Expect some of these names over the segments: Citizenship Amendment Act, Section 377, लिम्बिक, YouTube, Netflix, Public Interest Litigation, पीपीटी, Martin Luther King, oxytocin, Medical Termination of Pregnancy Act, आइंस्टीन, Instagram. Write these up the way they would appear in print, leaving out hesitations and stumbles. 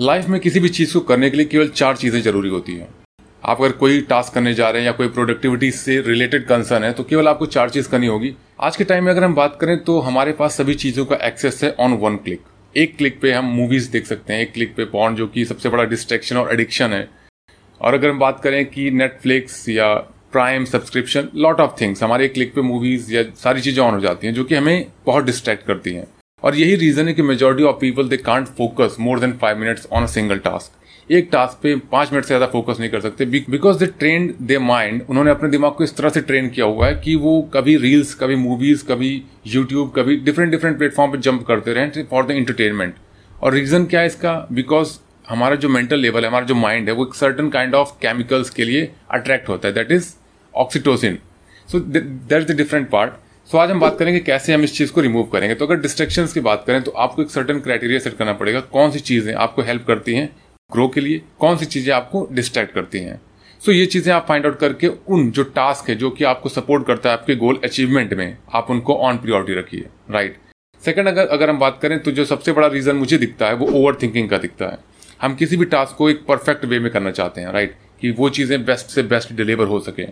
Life में किसी भी चीज़ को करने के लिए केवल 4 चीज़ें जरूरी होती हैं। आप अगर कोई टास्क करने जा रहे हैं या कोई प्रोडक्टिविटी से रिलेटेड कंसर्न है तो केवल आपको 4 चीज़ करनी होगी। आज के टाइम में अगर हम बात करें तो हमारे पास सभी चीज़ों का एक्सेस है ऑन वन क्लिक। एक क्लिक पे हम मूवीज़ देख सकते हैं, एक क्लिक पे पॉर्न जो कि सबसे बड़ा डिस्ट्रैक्शन और एडिक्शन है। और अगर हम बात करें कि नेटफ्लिक्स या prime subscription, lot of things, हमारे क्लिक पे मूवीज़ या सारी चीज़ें ऑन हो जाती हैं जो कि हमें बहुत डिस्ट्रैक्ट करती हैं। और यही रीज़न है कि majority of people they can't focus more than 5 minutes on a single task. एक टास्क पे 5 मिनट से ज़्यादा फोकस नहीं कर सकते because they trained their mind. उन्होंने अपने दिमाग को इस तरह से ट्रेन किया हुआ है कि वो कभी रील्स, कभी मूवीज़, कभी यूट्यूब, कभी डिफरेंट प्लेटफॉर्म पर जंप करते रहें फॉर द एंटरटेनमेंट। और रीज़न क्या है इसका? बिकॉज हमारा जो मेंटल लेवल है, हमारा जो माइंड है, वो एक सर्टन काइंड ऑफ केमिकल्स के लिए अट्रैक्ट होता है, that is oxytocin. So that is the different part. सो आज हम बात करेंगे कैसे हम इस चीज़ को रिमूव करेंगे। तो अगर डिस्ट्रैक्शंस की बात करें तो आपको एक सर्टेन क्राइटेरिया सेट करना पड़ेगा, कौन सी चीज़ें आपको हेल्प करती हैं ग्रो के लिए, कौन सी चीज़ें आपको डिस्ट्रैक्ट करती हैं। सो ये चीज़ें आप फाइंड आउट करके उन जो टास्क है जो कि आपको सपोर्ट करता है आपके गोल अचीवमेंट में, आप उनको ऑन प्रियोरिटी रखिए, राइट। सेकेंड, अगर हम बात करें तो जो सबसे बड़ा रीज़न मुझे दिखता है वो ओवर थिंकिंग का दिखता है। हम किसी भी टास्क को एक परफेक्ट वे में करना चाहते हैं, राइट, कि वो चीज़ें बेस्ट से बेस्ट डिलीवर हो सके।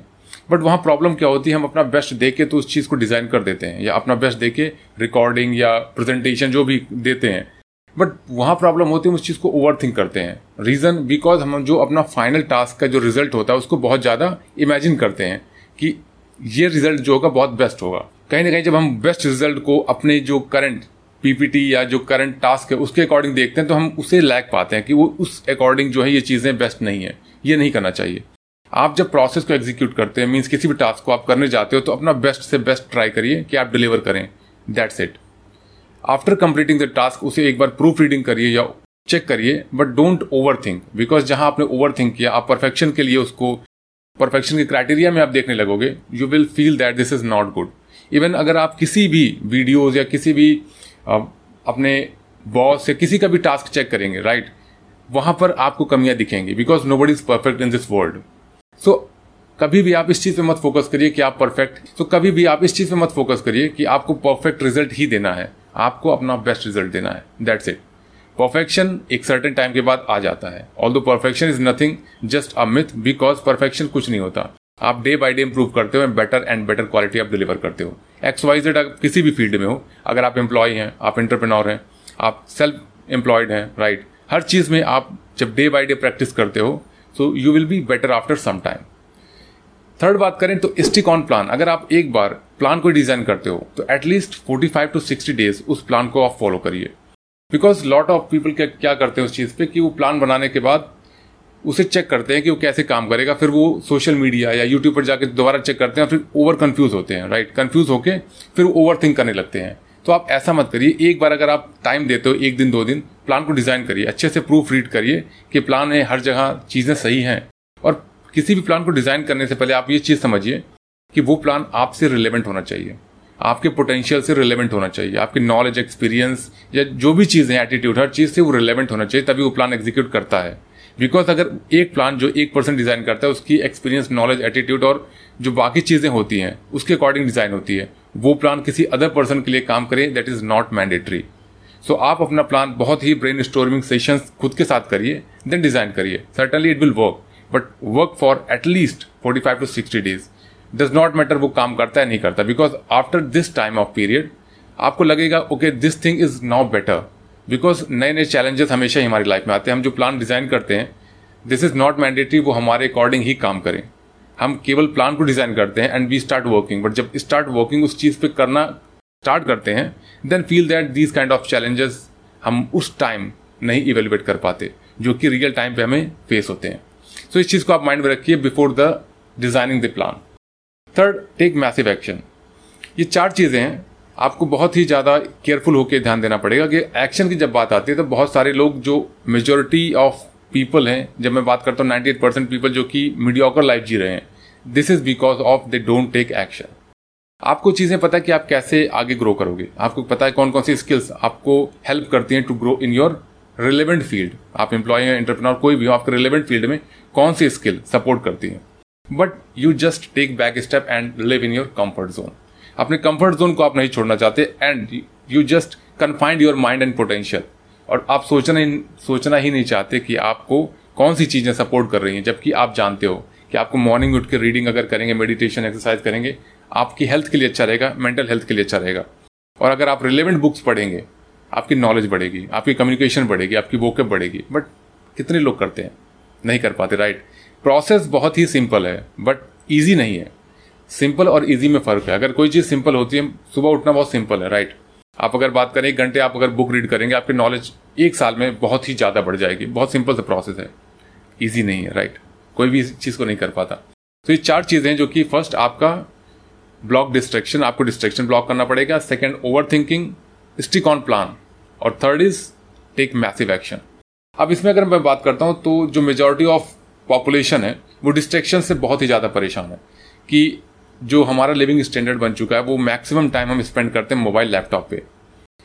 बट वहाँ प्रॉब्लम क्या होती है, हम अपना बेस्ट दे के तो उस चीज़ को डिज़ाइन कर देते हैं या अपना बेस्ट दे के रिकॉर्डिंग या प्रेजेंटेशन जो भी देते हैं, बट वहाँ प्रॉब्लम होती है, उस चीज़ को ओवर थिंक करते हैं। रीज़न बिकॉज हम जो अपना फाइनल टास्क का जो रिजल्ट होता है उसको बहुत ज़्यादा इमेजिन करते हैं कि ये रिजल्ट जो होगा बहुत बेस्ट होगा। कहीं ना कहीं जब हम बेस्ट रिजल्ट को अपने जो करंट पीपीटी या जो करंट टास्क है उसके अकॉर्डिंग देखते हैं तो हम उसे लैग पाते हैं कि वो उस अकॉर्डिंग जो है ये चीज़ें बेस्ट नहीं है, ये नहीं करना चाहिए। आप जब प्रोसेस को एग्जीक्यूट करते हैं, मीन्स किसी भी टास्क को आप करने जाते हो, तो अपना बेस्ट से बेस्ट ट्राई करिए कि आप डिलीवर करें, that's it. After completing the task उसे एक बार प्रूफ रीडिंग करिए या चेक करिए, but don't over think. Because जहां आपने ओवर थिंक किया, आप परफेक्शन के लिए उसको परफेक्शन के क्राइटेरिया में आप देखने लगोगे, you will feel that this is not good. Even अगर आप किसी भी वीडियोज़ या किसी भी अपने बॉस या किसी का भी टास्क चेक करेंगे, राइट, वहाँ पर आपको कमियाँ दिखेंगी because nobody is perfect in this world. So कभी भी आप इस चीज़ पे मत फोकस करिए कि आप परफेक्ट आपको परफेक्ट रिजल्ट ही देना है, आपको अपना बेस्ट रिजल्ट देना है, दैट्स इट। परफेक्शन एक सर्टेन टाइम के बाद आ जाता है, although perfection is nothing just a myth, because perfection कुछ नहीं होता। आप डे बाय डे इंप्रूव करते हो, बेटर एंड बेटर क्वालिटी आप डिलीवर करते हो। XYZ आप किसी भी फील्ड में हो, अगर आप एम्प्लॉय हैं, आप एंटरप्रेन्योर हैं, आप सेल्फ एम्प्लॉयड हैं, राइट, हर चीज़ में आप जब डे बाय डे प्रैक्टिस करते हो so you will be better after some time. Third, बात करें तो स्टिक ऑन प्लान। अगर आप एक बार प्लान को डिज़ाइन करते हो तो एटलीस्ट 45 टू 60 डेज उस प्लान को आप फॉलो करिए। बिकॉज लॉट ऑफ पीपल क्या करते हैं उस चीज़ पे कि वो प्लान बनाने के बाद उसे चेक करते हैं कि वो कैसे काम करेगा, फिर वो सोशल मीडिया या यूट्यूब पर जाकर दोबारा चेक करते हैं और फिर ओवर कन्फ्यूज़ होते हैं, राइट। कन्फ्यूज़ होकर फिर ओवर थिंक करने लगते हैं। तो आप ऐसा मत करिए। एक बार अगर आप टाइम देते हो, एक दिन दो दिन, प्लान को डिज़ाइन करिए, अच्छे से प्रूफ रीड करिए कि प्लान है, हर जगह चीज़ें सही हैं। और किसी भी प्लान को डिज़ाइन करने से पहले आप ये चीज़ समझिए कि वो प्लान आपसे रिलेवेंट होना चाहिए, आपके पोटेंशियल से रिलेवेंट होना चाहिए, आपके नॉलेज, एक्सपीरियंस या जो भी चीज़ें, एटीट्यूड, हर चीज़ से वो रिलेवेंट होना चाहिए, तभी वो प्लान एग्जीक्यूट करता है। बिकॉज अगर एक प्लान जो एक पर्सन डिज़ाइन करता है उसकी एक्सपीरियंस, नॉलेज, एटीट्यूड और जो बाकी चीज़ें होती हैं उसके अकॉर्डिंग डिज़ाइन होती है, वो प्लान किसी अदर पर्सन के लिए काम करे, that is not mandatory. So आप अपना प्लान बहुत ही ब्रेन स्टोरमिंग सेशंस खुद के साथ करिए, देन डिज़ाइन करिए। Certainly it will work, but work for at least 45 to 60 days. Does not matter वो काम करता है नहीं करता, because after this time of period आपको लगेगा okay, this thing is now better. Because नए नए चैलेंजेस हमेशा ही हमारी लाइफ में आते हैं। हम जो प्लान डिज़ाइन करते हैं, दिस इज़ नॉट मैंडेटरी, वो हमारे अकॉर्डिंग ही काम करें। हम केवल प्लान को डिज़ाइन करते हैं and we start working, but जब स्टार्ट वर्किंग उस चीज़ पे करना स्टार्ट करते हैं, then feel that these kind of challenges हम उस टाइम नहीं इवेलुएट कर पाते जो कि रियल टाइम पे हमें फेस होते हैं। सो इस चीज़ को आप माइंड में रखिए before the designing the plan. Third, take massive action. ये 4 चीज़ें हैं, आपको बहुत ही ज़्यादा केयरफुल होकर ध्यान देना पड़ेगा कि एक्शन की जब बात आती है तो बहुत सारे लोग जो मेजोरिटी ऑफ पीपल हैं, जब मैं बात करता हूँ 98% पीपल जो कि मीडियोकर लाइफ जी रहे हैं, this is because of they don't take action. आपको चीज़ें पता है कि आप कैसे आगे ग्रो करोगे, आपको पता है कौन कौन सी स्किल्स आपको हेल्प करती हैं to grow in your relevant field. आप एम्प्लॉय या एंटरप्रेन्योर कोई भी हो, आपके रिलेवेंट फील्ड में कौन सी स्किल सपोर्ट करती हैं, but you just take back step and live in your comfort zone. अपने कम्फर्ट जोन को आप नहीं छोड़ना चाहते and you just confined your mind and potential. और आप सोचना ही नहीं चाहते कि आपको कौन सी चीज़ें सपोर्ट कर रही हैं, जबकि आप जानते हो कि आपको मॉर्निंग उठ के रीडिंग अगर करेंगे, मेडिटेशन एक्सरसाइज करेंगे, आपकी हेल्थ के लिए अच्छा रहेगा, मेंटल हेल्थ के लिए अच्छा रहेगा। और अगर आप रिलेवेंट बुक्स पढ़ेंगे, आपकी नॉलेज बढ़ेगी, आपकी कम्युनिकेशन बढ़ेगी, आपकी वोकैब बढ़ेगी। बट कितने लोग करते हैं, नहीं कर पाते, राइट। प्रोसेस बहुत ही सिंपल है बट ईजी नहीं है। सिंपल और ईजी में फ़र्क है। अगर कोई चीज़ सिंपल होती है, सुबह उठना बहुत सिंपल है, राइट। आप अगर बात करें 1 घंटे आप अगर बुक रीड करेंगे, आपकी नॉलेज 1 साल में बहुत ही ज़्यादा बढ़ जाएगी। बहुत सिंपल सा प्रोसेस है, ईजी नहीं है, राइट। कोई भी इस चीज़ को नहीं कर पाता। तो ये 4 चीज़ें जो कि फर्स्ट आपका ब्लॉक डिस्ट्रैक्शन, आपको डिस्ट्रैक्शन ब्लॉक करना पड़ेगा। Second over thinking, stick on plan. और third is take massive action. अब इसमें अगर मैं बात करता हूँ तो जो मेजॉरिटी ऑफ पॉपुलेशन है वो डिस्ट्रैक्शन से बहुत ही ज़्यादा परेशान है कि जो हमारा लिविंग स्टैंडर्ड बन चुका है वो मैक्सिमम टाइम हम स्पेंड करते हैं मोबाइल लैपटॉप पे।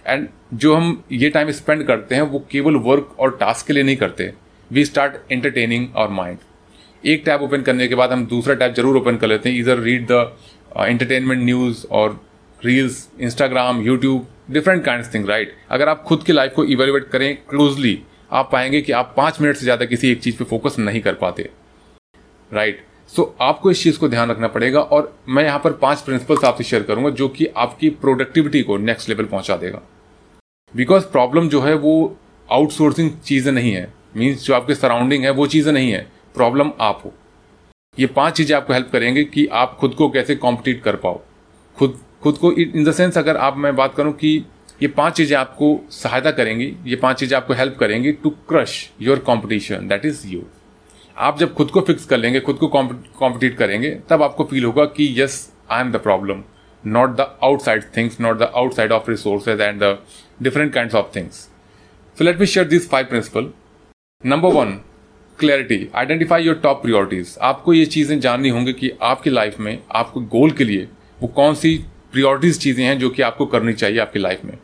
एंड जो हम ये टाइम स्पेंड करते हैं वो केवल वर्क और टास्क के लिए नहीं करते। We start entertaining our mind. एक टैब ओपन करने के बाद हम दूसरा टैब जरूर ओपन कर लेते हैं, इधर रीड द एंटरटेनमेंट न्यूज़ और reels, Instagram, YouTube, different kind of thing, right. अगर आप खुद की लाइफ को इवेल्युएट करें क्लोजली, आप पाएंगे कि आप 5 मिनट से ज़्यादा किसी एक चीज़ पे फोकस नहीं कर पाते, राइट। सो आपको इस चीज़ को ध्यान रखना पड़ेगा। और मैं यहाँ पर 5 प्रिंसिपल्स आपसे शेयर करूँगा जो कि आपकी प्रोडक्टिविटी को नेक्स्ट लेवल पहुँचा देगा। बिकॉज प्रॉब्लम जो है वो आउटसोर्सिंग चीज़ें नहीं है, मीन्स जो आपके सराउंडिंग है वो चीज़ें नहीं है, प्रॉब्लम आप हो। ये 5 चीज़ें आपको हेल्प करेंगे कि आप खुद को कैसे कॉम्पिटिट कर पाओ, खुद को इन द सेंस। अगर आप मैं बात करूँ कि ये 5 चीज़ें आपको सहायता करेंगी, ये 5 चीज़ें आपको हेल्प करेंगी to crush your competition, that is you. आप जब खुद को फिक्स कर लेंगे, खुद को कॉम्पिटिट करेंगे, तब आपको फील होगा कि yes I am the problem, not the outside things, not the outside of resources and the different kinds of things. So let me share this 5 principle. Number 1, clarity. Identify your top priorities. आपको ये चीज़ें जाननी होंगी कि आपकी life में आपको गोल के लिए वो कौन सी प्रियोरिटीज़ चीज़ें हैं जो कि आपको करनी चाहिए आपकी लाइफ में।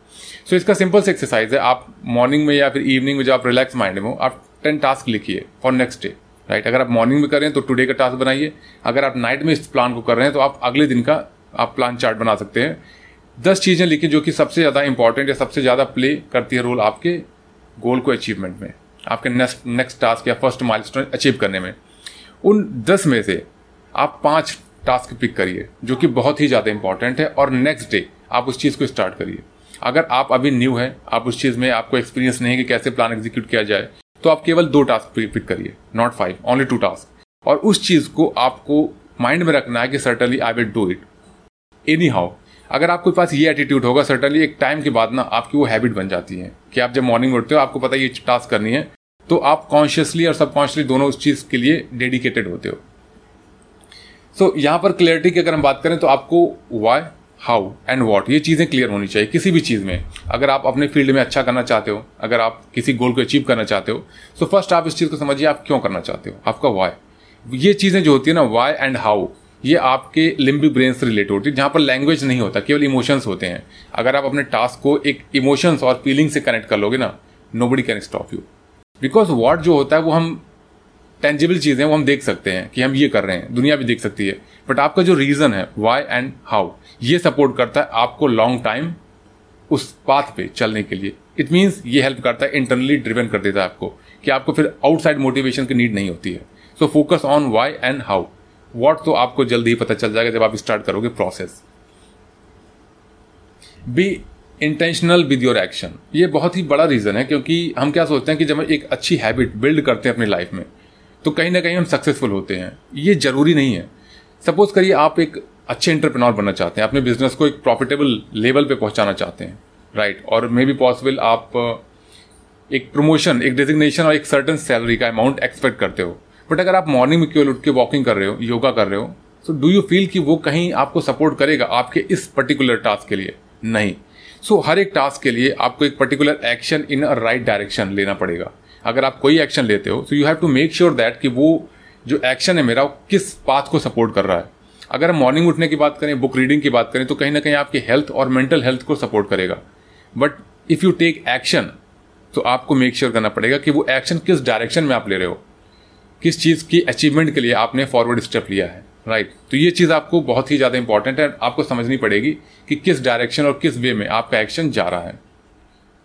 सो इसका सिंपल सा एक्सरसाइज है, आप मॉर्निंग में या फिर इवनिंग में जब आप रिलैक्स माइंड में हो, आप 10 टास्क लिखिए फॉर नेक्स्ट डे, राइट। अगर आप मॉर्निंग में कर रहे हैं तो टुडे का टास्क बनाइए। अगर आप नाइट में इस प्लान को कर रहे हैं तो आप अगले दिन का आप प्लान चार्ट बना सकते हैं। 10 चीज़ें लिखिए जो कि सबसे ज़्यादा इंपॉर्टेंट या सबसे ज़्यादा प्ले करती है रोल आपके गोल को अचीवमेंट में, आपके नेक्स्ट टास्क या फर्स्ट माइलस्टोन अचीव करने में। उन 10 में से आप 5 टास्क पिक करिए जो कि बहुत ही ज़्यादा इंपॉर्टेंट है और नेक्स्ट डे आप उस चीज़ को स्टार्ट करिए। अगर आप अभी न्यू हैं, आप उस चीज़ में आपको एक्सपीरियंस नहीं है कि कैसे प्लान एग्जीक्यूट किया जाए, तो आप केवल 2 टास्क पिक करिए, नॉट 5, ओनली 2 टास्क। और उस चीज़ को आपको माइंड में रखना है कि certainly I will do it any how. अगर आपके पास ये एटीट्यूड होगा, सर्टनली एक टाइम के बाद ना आपकी वो हैबिट बन जाती है कि आप जब मॉर्निंग उठते हो आपको पता है ये टास्क करनी है, तो आप कॉन्शियसली और सबकॉन्शियसली दोनों उस चीज़ के लिए डेडिकेटेड होते हो। सो यहाँ पर क्लियरिटी की अगर हम बात करें तो आपको वाई, हाउ एंड वॉट, ये चीज़ें क्लियर होनी चाहिए किसी भी चीज़ में। अगर आप अपने फील्ड में अच्छा करना चाहते हो, अगर आप किसी गोल को अचीव करना चाहते हो, तो फर्स्ट आप इस चीज़ को समझिए आप क्यों करना चाहते हो, आपका वाई। ये चीज़ें जो होती है ना, वाई एंड हाउ, ये आपके लिम्बिक ब्रेन से रिलेट होती है, जहाँ पर लैंग्वेज नहीं होता, केवल इमोशंस होते हैं। अगर आप अपने टास्क को एक इमोशंस और फीलिंग से कनेक्ट कर लोगे ना, nobody can stop you. Because what जो होता है वो हम टेंजिबल चीज़ें, वो हम देख सकते हैं कि हम ये कर रहे हैं, दुनिया भी देख सकती है। बट आपका जो रीज़न है वाई एंड हाउ, ये सपोर्ट करता है आपको लॉन्ग टाइम उस पाथ पे चलने के लिए। इट मीन्स ये हेल्प करता है, इंटरनली ड्रिवन कर देता है आपको, कि आपको फिर आउटसाइड मोटिवेशन की नीड नहीं होती है। So focus on why and how. What तो आपको जल्दी ही पता चल जाएगा जब आप स्टार्ट करोगे process. Be intentional with your action. ये बहुत ही बड़ा रीज़न है, क्योंकि हम क्या सोचते हैं कि जब हम एक अच्छी हैबिट बिल्ड करते हैं अपनी लाइफ में तो कहीं ना कहीं हम सक्सेसफुल होते हैं। ये ज़रूरी नहीं है। सपोज करिए आप एक अच्छे एंटरप्रेन्योर बनना चाहते हैं, अपने बिजनेस को एक प्रॉफिटेबल लेवल पे पहुंचाना चाहते हैं, राइट। और मे बी पॉसिबल आप एक प्रमोशन, एक डेजिग्नेशन और एक सर्टन सैलरी का अमाउंट एक्सपेक्ट करते हो। बट अगर आप मॉर्निंग में केवल उठ के वॉकिंग कर रहे हो, योगा कर रहे हो, तो डू यू फील कि वो कहीं आपको सपोर्ट करेगा आपके इस पर्टिकुलर टास्क के लिए? नहीं। सो हर एक टास्क के लिए आपको एक particular action in a right direction लेना पड़ेगा। अगर आप कोई एक्शन लेते हो तो you have to make sure that कि वो जो एक्शन है मेरा वो किस पाथ को सपोर्ट कर रहा है। अगर हम मॉर्निंग उठने की बात करें, बुक रीडिंग की बात करें, तो कहीं ना कहीं आपकी हेल्थ और मेंटल हेल्थ को सपोर्ट करेगा। But if you take action, तो आपको मेक श्योर करना पड़ेगा कि वो एक्शन किस डायरेक्शन में आप ले रहे हो, किस चीज़ की अचीवमेंट के लिए आपने फॉरवर्ड स्टेप लिया है, राइट। तो ये चीज़ आपको बहुत ही ज़्यादा इंपॉर्टेंट है, आपको समझनी पड़ेगी कि किस डायरेक्शन और किस वे में आपका एक्शन जा रहा है।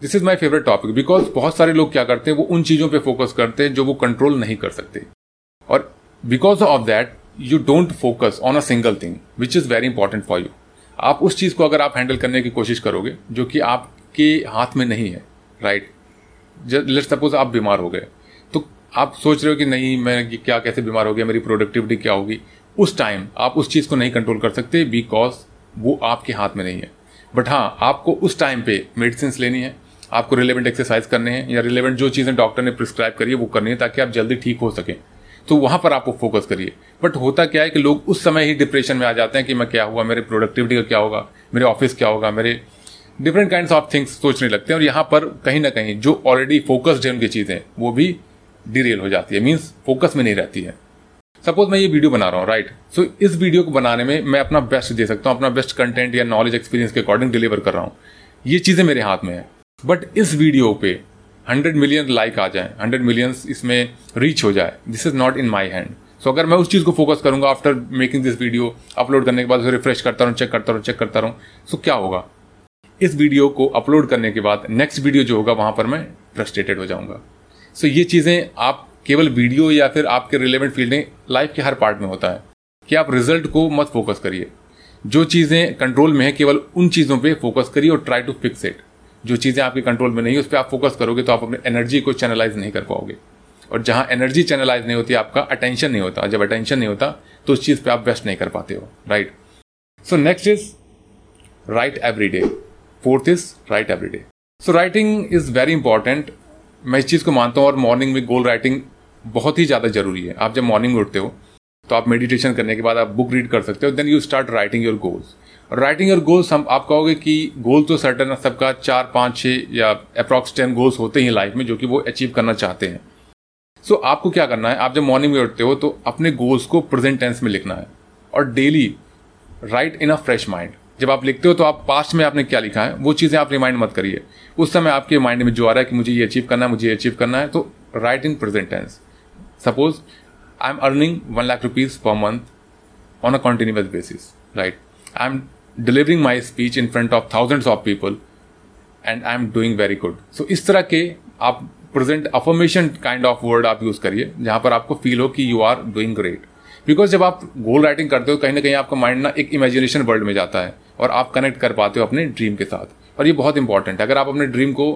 This is my favourite topic because बहुत सारे लोग क्या करते हैं, वो उन चीजों पे फोकस करते हैं जो वो कंट्रोल नहीं कर सकते, और because of that you don't focus on a single thing which is very important for you. आप उस चीज को अगर आप हैंडल करने की कोशिश करोगे जो कि आपके हाथ में नहीं है, राइट. लेट्स सपोज आप बीमार हो गए, तो आप सोच रहे हो कि नहीं मैं क्या कैसे बीमार हो गया, मेरी प्रोडक्टिविटी क्या होगी. उस टाइम आप उस चीज को नहीं कंट्रोल कर सकते बिकॉज वो आपके हाथ में नहीं है. बट हाँ, आपको उस टाइम पे मेडिसिन लेनी है, आपको रिलेवेंट एक्सरसाइज करने हैं, या रिलेवेंट जो चीजें डॉक्टर ने प्रिस्क्राइब करी है वो करनी है ताकि आप जल्दी ठीक हो सकें. तो वहां पर आपको फोकस करिए. बट होता क्या है कि लोग उस समय ही डिप्रेशन में आ जाते हैं कि मैं क्या हुआ, मेरे प्रोडक्टिविटी का क्या होगा, मेरे ऑफिस क्या होगा, मेरे डिफरेंट काइंड ऑफ थिंग्स सोचने लगते हैं, और यहाँ पर कहीं ना कहीं जो ऑलरेडी फोकस्ड है उनकी चीजें वो भी डिरेल हो जाती है, मीन्स फोकस में नहीं रहती है. सपोज मैं ये वीडियो बना रहा हूँ, राइट. सो इस वीडियो को बनाने में मैं अपना बेस्ट दे सकता हूँ, अपना बेस्ट कंटेंट या नॉलेज एक्सपीरियंस के अकॉर्डिंग डिलीवर कर रहा हूँ, ये चीजें मेरे हाथ में है. बट इस वीडियो पे 100 मिलियन लाइक आ जाए, 100 मिलियन इसमें रीच हो जाए, this is not in my hand. So अगर मैं उस चीज़ को फोकस करूंगा after making this video, upload करने के बाद उसे रिफ्रेश करता रहूँ, चेक करता रहूँ, सो क्या होगा, इस वीडियो को अपलोड करने के बाद नेक्स्ट वीडियो जो होगा वहां पर मैं फ्रस्ट्रेटेड हो जाऊंगा. सो ये चीज़ें आप केवल वीडियो या फिर आपके रिलेवेंट फील्ड में, लाइफ के हर पार्ट में होता है कि आप रिजल्ट को मत फोकस करिए. जो चीज़ें कंट्रोल में है केवल उन चीज़ों पर फोकस करिए और ट्राई टू फिक्स इट. जो चीज़ें आपके कंट्रोल में नहीं है उस पर आप फोकस करोगे तो आप अपने एनर्जी को चैनलाइज नहीं कर पाओगे, और जहां एनर्जी चैनलाइज नहीं होती आपका अटेंशन नहीं होता. जब अटेंशन नहीं होता तो उस चीज़ पे आप बेस्ट नहीं कर पाते हो, right. So next is write every day. Fourth is write every day. So writing is very important, मैं इस चीज़ को मानता हूँ, और मॉर्निंग में गोल राइटिंग बहुत ही ज़्यादा जरूरी है. आप जब मॉर्निंग में उठते हो तो आप मेडिटेशन करने के बाद आप बुक रीड कर सकते हो, then you start writing your goals. Writing और गोल्स, हम आप कहोगे कि गोल तो सर्टन है, सबका 4, 5, 6 या अप्रॉक्स 10 गोल्स होते हैं लाइफ में जो कि वो अचीव करना चाहते हैं. सो आपको क्या करना है, आप जब मॉर्निंग में उठते हो तो अपने गोल्स को प्रेजेंट टेंस में लिखना है, और daily write in a fresh mind. जब आप लिखते हो तो आप पास्ट में आपने क्या लिखा है वो चीज़ें आप रिमाइंड मत करिए. उस समय आपके माइंड में जो आ रहा है कि मुझे ये अचीव करना है, मुझे ये अचीव करना है, तो write in present tense. Suppose I am earning 1 lakh rupees per month on a continuous basis, right. I am delivering my speech in front of thousands of people and I am doing very good. So इस तरह के आप present affirmation kind of word आप use करिए जहाँ पर आपको feel हो कि you are doing great. Because जब आप goal writing करते हो कहीं ना कहीं आपका mind ना एक imagination world में जाता है और आप connect कर पाते हो अपने dream के साथ, और ये बहुत important है. अगर आप अपने dream को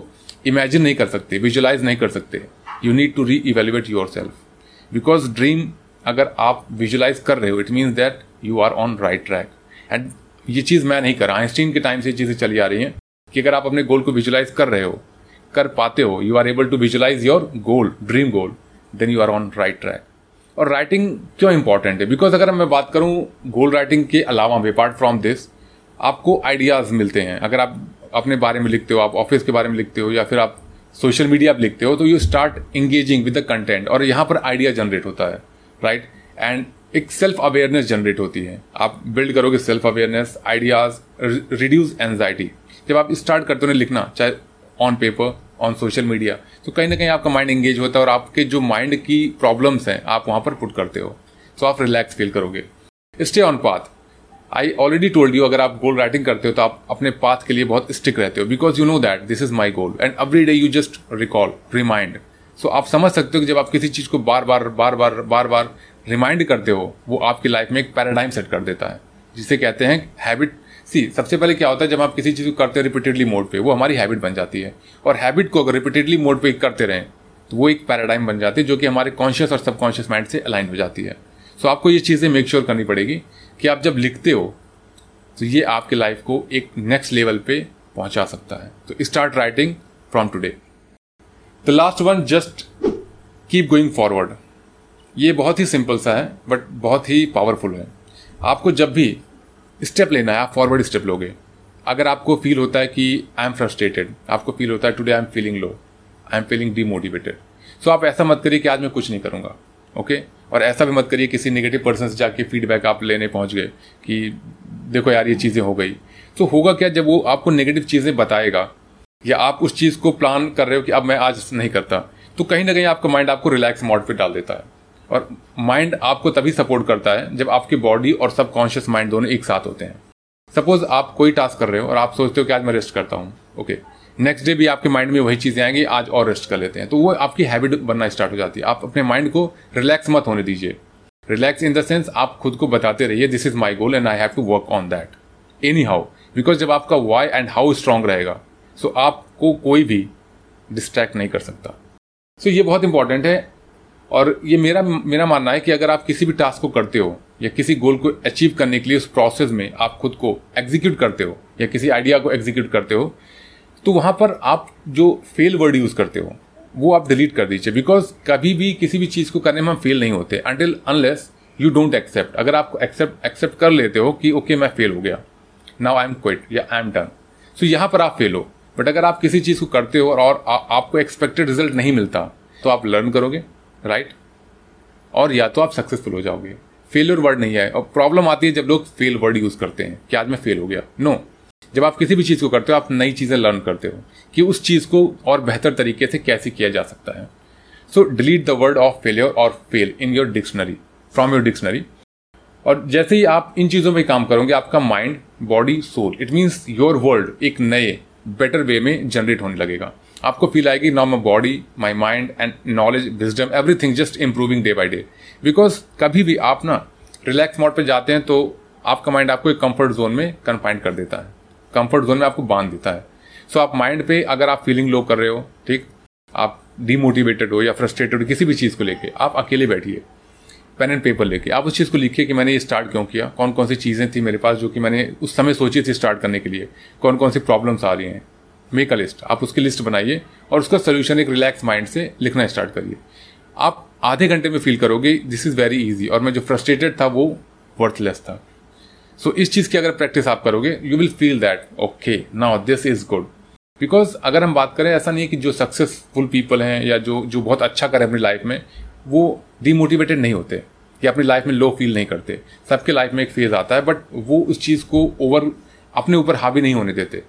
imagine नहीं कर सकते, visualize नहीं कर सकते, you need to re-evaluate yourself. Because dream अगर आप visualize कर रहे हो it means that you are on right track. And ये चीज़ मैं नहीं कर रहा, आइंस्टीन के टाइम से ये चीज़ें चली आ रही हैं कि अगर आप अपने गोल को विजुलाइज कर रहे हो, कर पाते हो, you are able to visualise your goal, dream goal, then you are on right track. और राइटिंग क्यों इंपॉर्टेंट है, बिकॉज अगर मैं बात करूं गोल राइटिंग के अलावा भी, अपार्ट फ्रॉम दिस आपको आइडियाज़ मिलते हैं. अगर आप अपने बारे में लिखते हो, आप ऑफिस के बारे में लिखते हो, या फिर आप सोशल मीडिया आप लिखते हो, तो you start engaging with the content, और यहाँ पर आइडिया जनरेट होता है, राइट. एंड एक सेल्फ अवेयरनेस जनरेट होती है, आप बिल्ड करोगे self awareness, ideas, reduce anxiety. जब आप स्टार्ट करते हो लिखना, चाहे on paper, on social media, तो कहीं ना कहीं आपका माइंड एंगेज होता है और आपके जो माइंड की प्रॉब्लम्स हैं आप वहां पर पुट करते हो, तो आप रिलैक्स फील करोगे. Stay on path. I already told you, अगर आप गोल राइटिंग करते हो तो आप अपने पाथ के लिए बहुत स्टिक रहते हो, because you know that this is my goal, and every day you just recall, remind. So आप समझ सकते हो कि जब आप किसी चीज़ को बार बार रिमाइंड करते हो वो आपकी लाइफ में एक पैराडाइम सेट कर देता है, जिसे कहते हैं हैबिट. सी, सबसे पहले क्या होता है, जब आप किसी चीज़ को करते हो रिपीटेडली मोड पे, वो हमारी हैबिट बन जाती है, और हैबिट को अगर रिपीटेडली मोड पे करते रहें तो वो एक पैराडाइम बन जाती है जो कि हमारे कॉन्शियस और सबकॉन्शियस माइंड से अलाइन हो जाती है. सो आपको ये चीज़ें मेक श्योर करनी पड़ेगी कि आप जब लिखते हो तो ये आपकी लाइफ को एक नेक्स्ट लेवल पर पहुँचा सकता है. तो start writing from today. The last one, just keep going forward. ये बहुत ही सिंपल सा है बट बहुत ही पावरफुल है. आपको जब भी स्टेप लेना है आप फॉरवर्ड स्टेप लोगे. अगर आपको फील होता है कि आई एम फ्रस्ट्रेटेड, आपको फील होता है today I am feeling low, I am feeling demotivated, so आप ऐसा मत करिए कि आज मैं कुछ नहीं करूँगा, ओके. और ऐसा भी मत करिए किसी नेगेटिव पर्सन से जाके फीडबैक आप लेने पहुँच गए कि देखो यार ये चीज़ें हो गई. तो होगा क्या, जब वो आपको नेगेटिव चीज़ें बताएगा या आप उस चीज़ को प्लान कर रहे हो कि अब मैं आज नहीं करता, तो कहीं ना कहीं आपका माइंड आपको रिलैक्स मोड पे डाल देता है. और माइंड आपको तभी सपोर्ट करता है जब आपकी बॉडी और सबकॉन्शियस माइंड दोनों एक साथ होते हैं. सपोज आप कोई टास्क कर रहे हो और आप सोचते हो कि आज मैं रेस्ट करता हूँ, ओके. नेक्स्ट डे भी आपके माइंड में वही चीज़ें आएंगी, आज और रेस्ट कर लेते हैं, तो वो आपकी हैबिट बनना स्टार्ट हो जाती है। आप अपने माइंड को रिलैक्स मत होने दीजिए, रिलैक्स इन द सेंस आप खुद को बताते रहिए this is my goal and I have to work on that any how, because जब आपका वाई एंड हाउ स्ट्रांग रहेगा सो आपको कोई भी डिस्ट्रैक्ट नहीं कर सकता। सो ये बहुत इंपॉर्टेंट है और ये मेरा मानना है कि अगर आप किसी भी टास्क को करते हो या किसी गोल को अचीव करने के लिए उस प्रोसेस में आप खुद को एग्जीक्यूट करते हो या किसी आइडिया को एग्जीक्यूट करते हो तो वहाँ पर आप जो फेल वर्ड यूज़ करते हो वो आप डिलीट कर दीजिए, बिकॉज कभी भी किसी भी चीज़ को करने में हम फेल नहीं होते until unless you don't accept. अगर आप एक्सेप्ट कर लेते हो कि ओके मैं फेल हो गया, नाउ आई एम क्विट या आई एम डन, सो यहाँ पर आप फेल हो। बट अगर आप किसी चीज़ को करते हो और आपको एक्सपेक्टेड रिजल्ट नहीं मिलता तो आप लर्न करोगे, राइट? और या तो आप सक्सेसफुल हो जाओगे। फेलियर वर्ड नहीं है, और प्रॉब्लम आती है जब लोग फेल वर्ड यूज़ करते हैं कि आज मैं फेल हो गया। नो, जब आप किसी भी चीज़ को करते हो आप नई चीज़ें लर्न करते हो कि उस चीज़ को और बेहतर तरीके से कैसे किया जा सकता है। So delete the word of failure और fail in your dictionary, from your dictionary. और जैसे ही आप इन चीज़ों पर काम करोगे आपका mind, body, soul, it means your world एक नए बेटर वे में जनरेट होने लगेगा। आपको फील आएगी now my body, my mind and knowledge, wisdom, everything just improving day by day. Because कभी भी आप ना रिलैक्स मोड पे जाते हैं तो आपका माइंड आपको एक कंफर्ट जोन में कन्फाइंड कर देता है, कंफर्ट जोन में आपको बांध देता है। सो आप माइंड पे, अगर आप फीलिंग लो कर रहे हो, ठीक, आप डीमोटिवेटेड हो या फ्रस्ट्रेटेड हो किसी भी चीज़ को लेके, आप अकेले बैठिए, पेन एंड पेपर लेके आप उस चीज़ को लिखिए कि मैंने ये स्टार्ट क्यों किया, कौन कौन सी चीज़ें थी मेरे पास जो कि मैंने उस समय सोची थी स्टार्ट करने के लिए, कौन कौन सी प्रॉब्लम्स आ रही हैं। मेक अ लिस्ट, आप उसकी लिस्ट बनाइए और उसका सोल्यूशन एक रिलैक्स माइंड से लिखना स्टार्ट करिए। आप आधे घंटे में फील करोगे दिस इज़ वेरी ईजी और मैं जो फ्रस्ट्रेटेड था वो वर्थलेस था। सो इस चीज़ की अगर प्रैक्टिस आप करोगे you will feel that okay now this is good. Because अगर हम बात करें, ऐसा नहीं है कि जो सक्सेसफुल पीपल हैं या जो बहुत अच्छा करें अपनी लाइफ में वो डीमोटिवेटेड नहीं होते या अपनी लाइफ में लो फील नहीं करते। सबके लाइफ में एक फेज आता है बट वो उस चीज़ को ओवर अपने ऊपर हावी नहीं होने देते,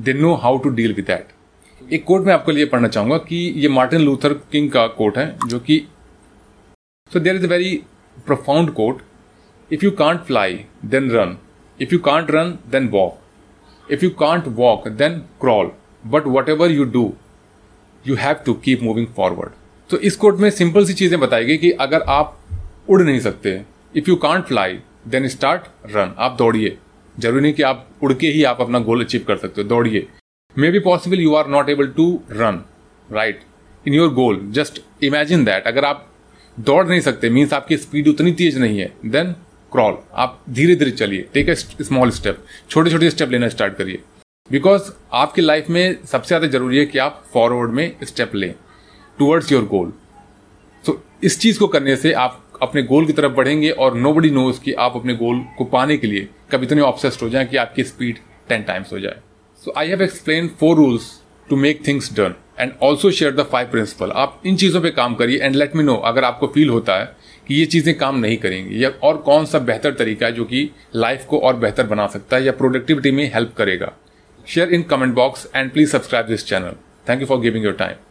they know how to deal with that. एक कोट मैं आपके लिए पढ़ना चाहूँगा कि ये मार्टिन लूथर किंग का कोट है जो कि so there is a very profound quote, if you can't fly then run, if you can't run then walk, if you can't walk then crawl, but whatever you do you have to keep moving forward. तो इस coat में simple सी चीज़ें बताई गई कि अगर आप उड़ नहीं सकते, if you can't fly then start run, आप दौड़िए। जरूरी नहीं कि आप उड़ के ही आप अपना गोल अचीव कर सकते हो, दौड़िए। Maybe possible you are not able to run right in your goal, just imagine that. अगर आप दौड़ नहीं सकते मीन्स आपकी स्पीड उतनी तेज नहीं है, देन क्रॉल, आप धीरे धीरे चलिए, टेक अ स्मॉल स्टेप, छोटे छोटे स्टेप लेना स्टार्ट करिए। बिकॉज आपकी लाइफ में सबसे ज़्यादा जरूरी है कि आप फॉरवर्ड में स्टेप लें टूवर्ड्स योर गोल। सो इस चीज़ को करने से आप अपने गोल की तरफ बढ़ेंगे और नोबडी नोज कि आप अपने गोल को पाने के लिए कब इतने ऑब्सेस्ड हो जाएं कि आपकी स्पीड 10 times हो जाए। So I have explain 4 rules to make things done and also share the 5 principles। आप इन चीज़ों पे काम करिए एंड लेट मी नो अगर आपको फील होता है कि ये चीज़ें काम नहीं करेंगी या और कौन सा बेहतर तरीका है जो कि लाइफ को और बेहतर बना सकता है या प्रोडक्टिविटी में हेल्प करेगा। Share in comment box and please subscribe this channel. Thank you for giving your time.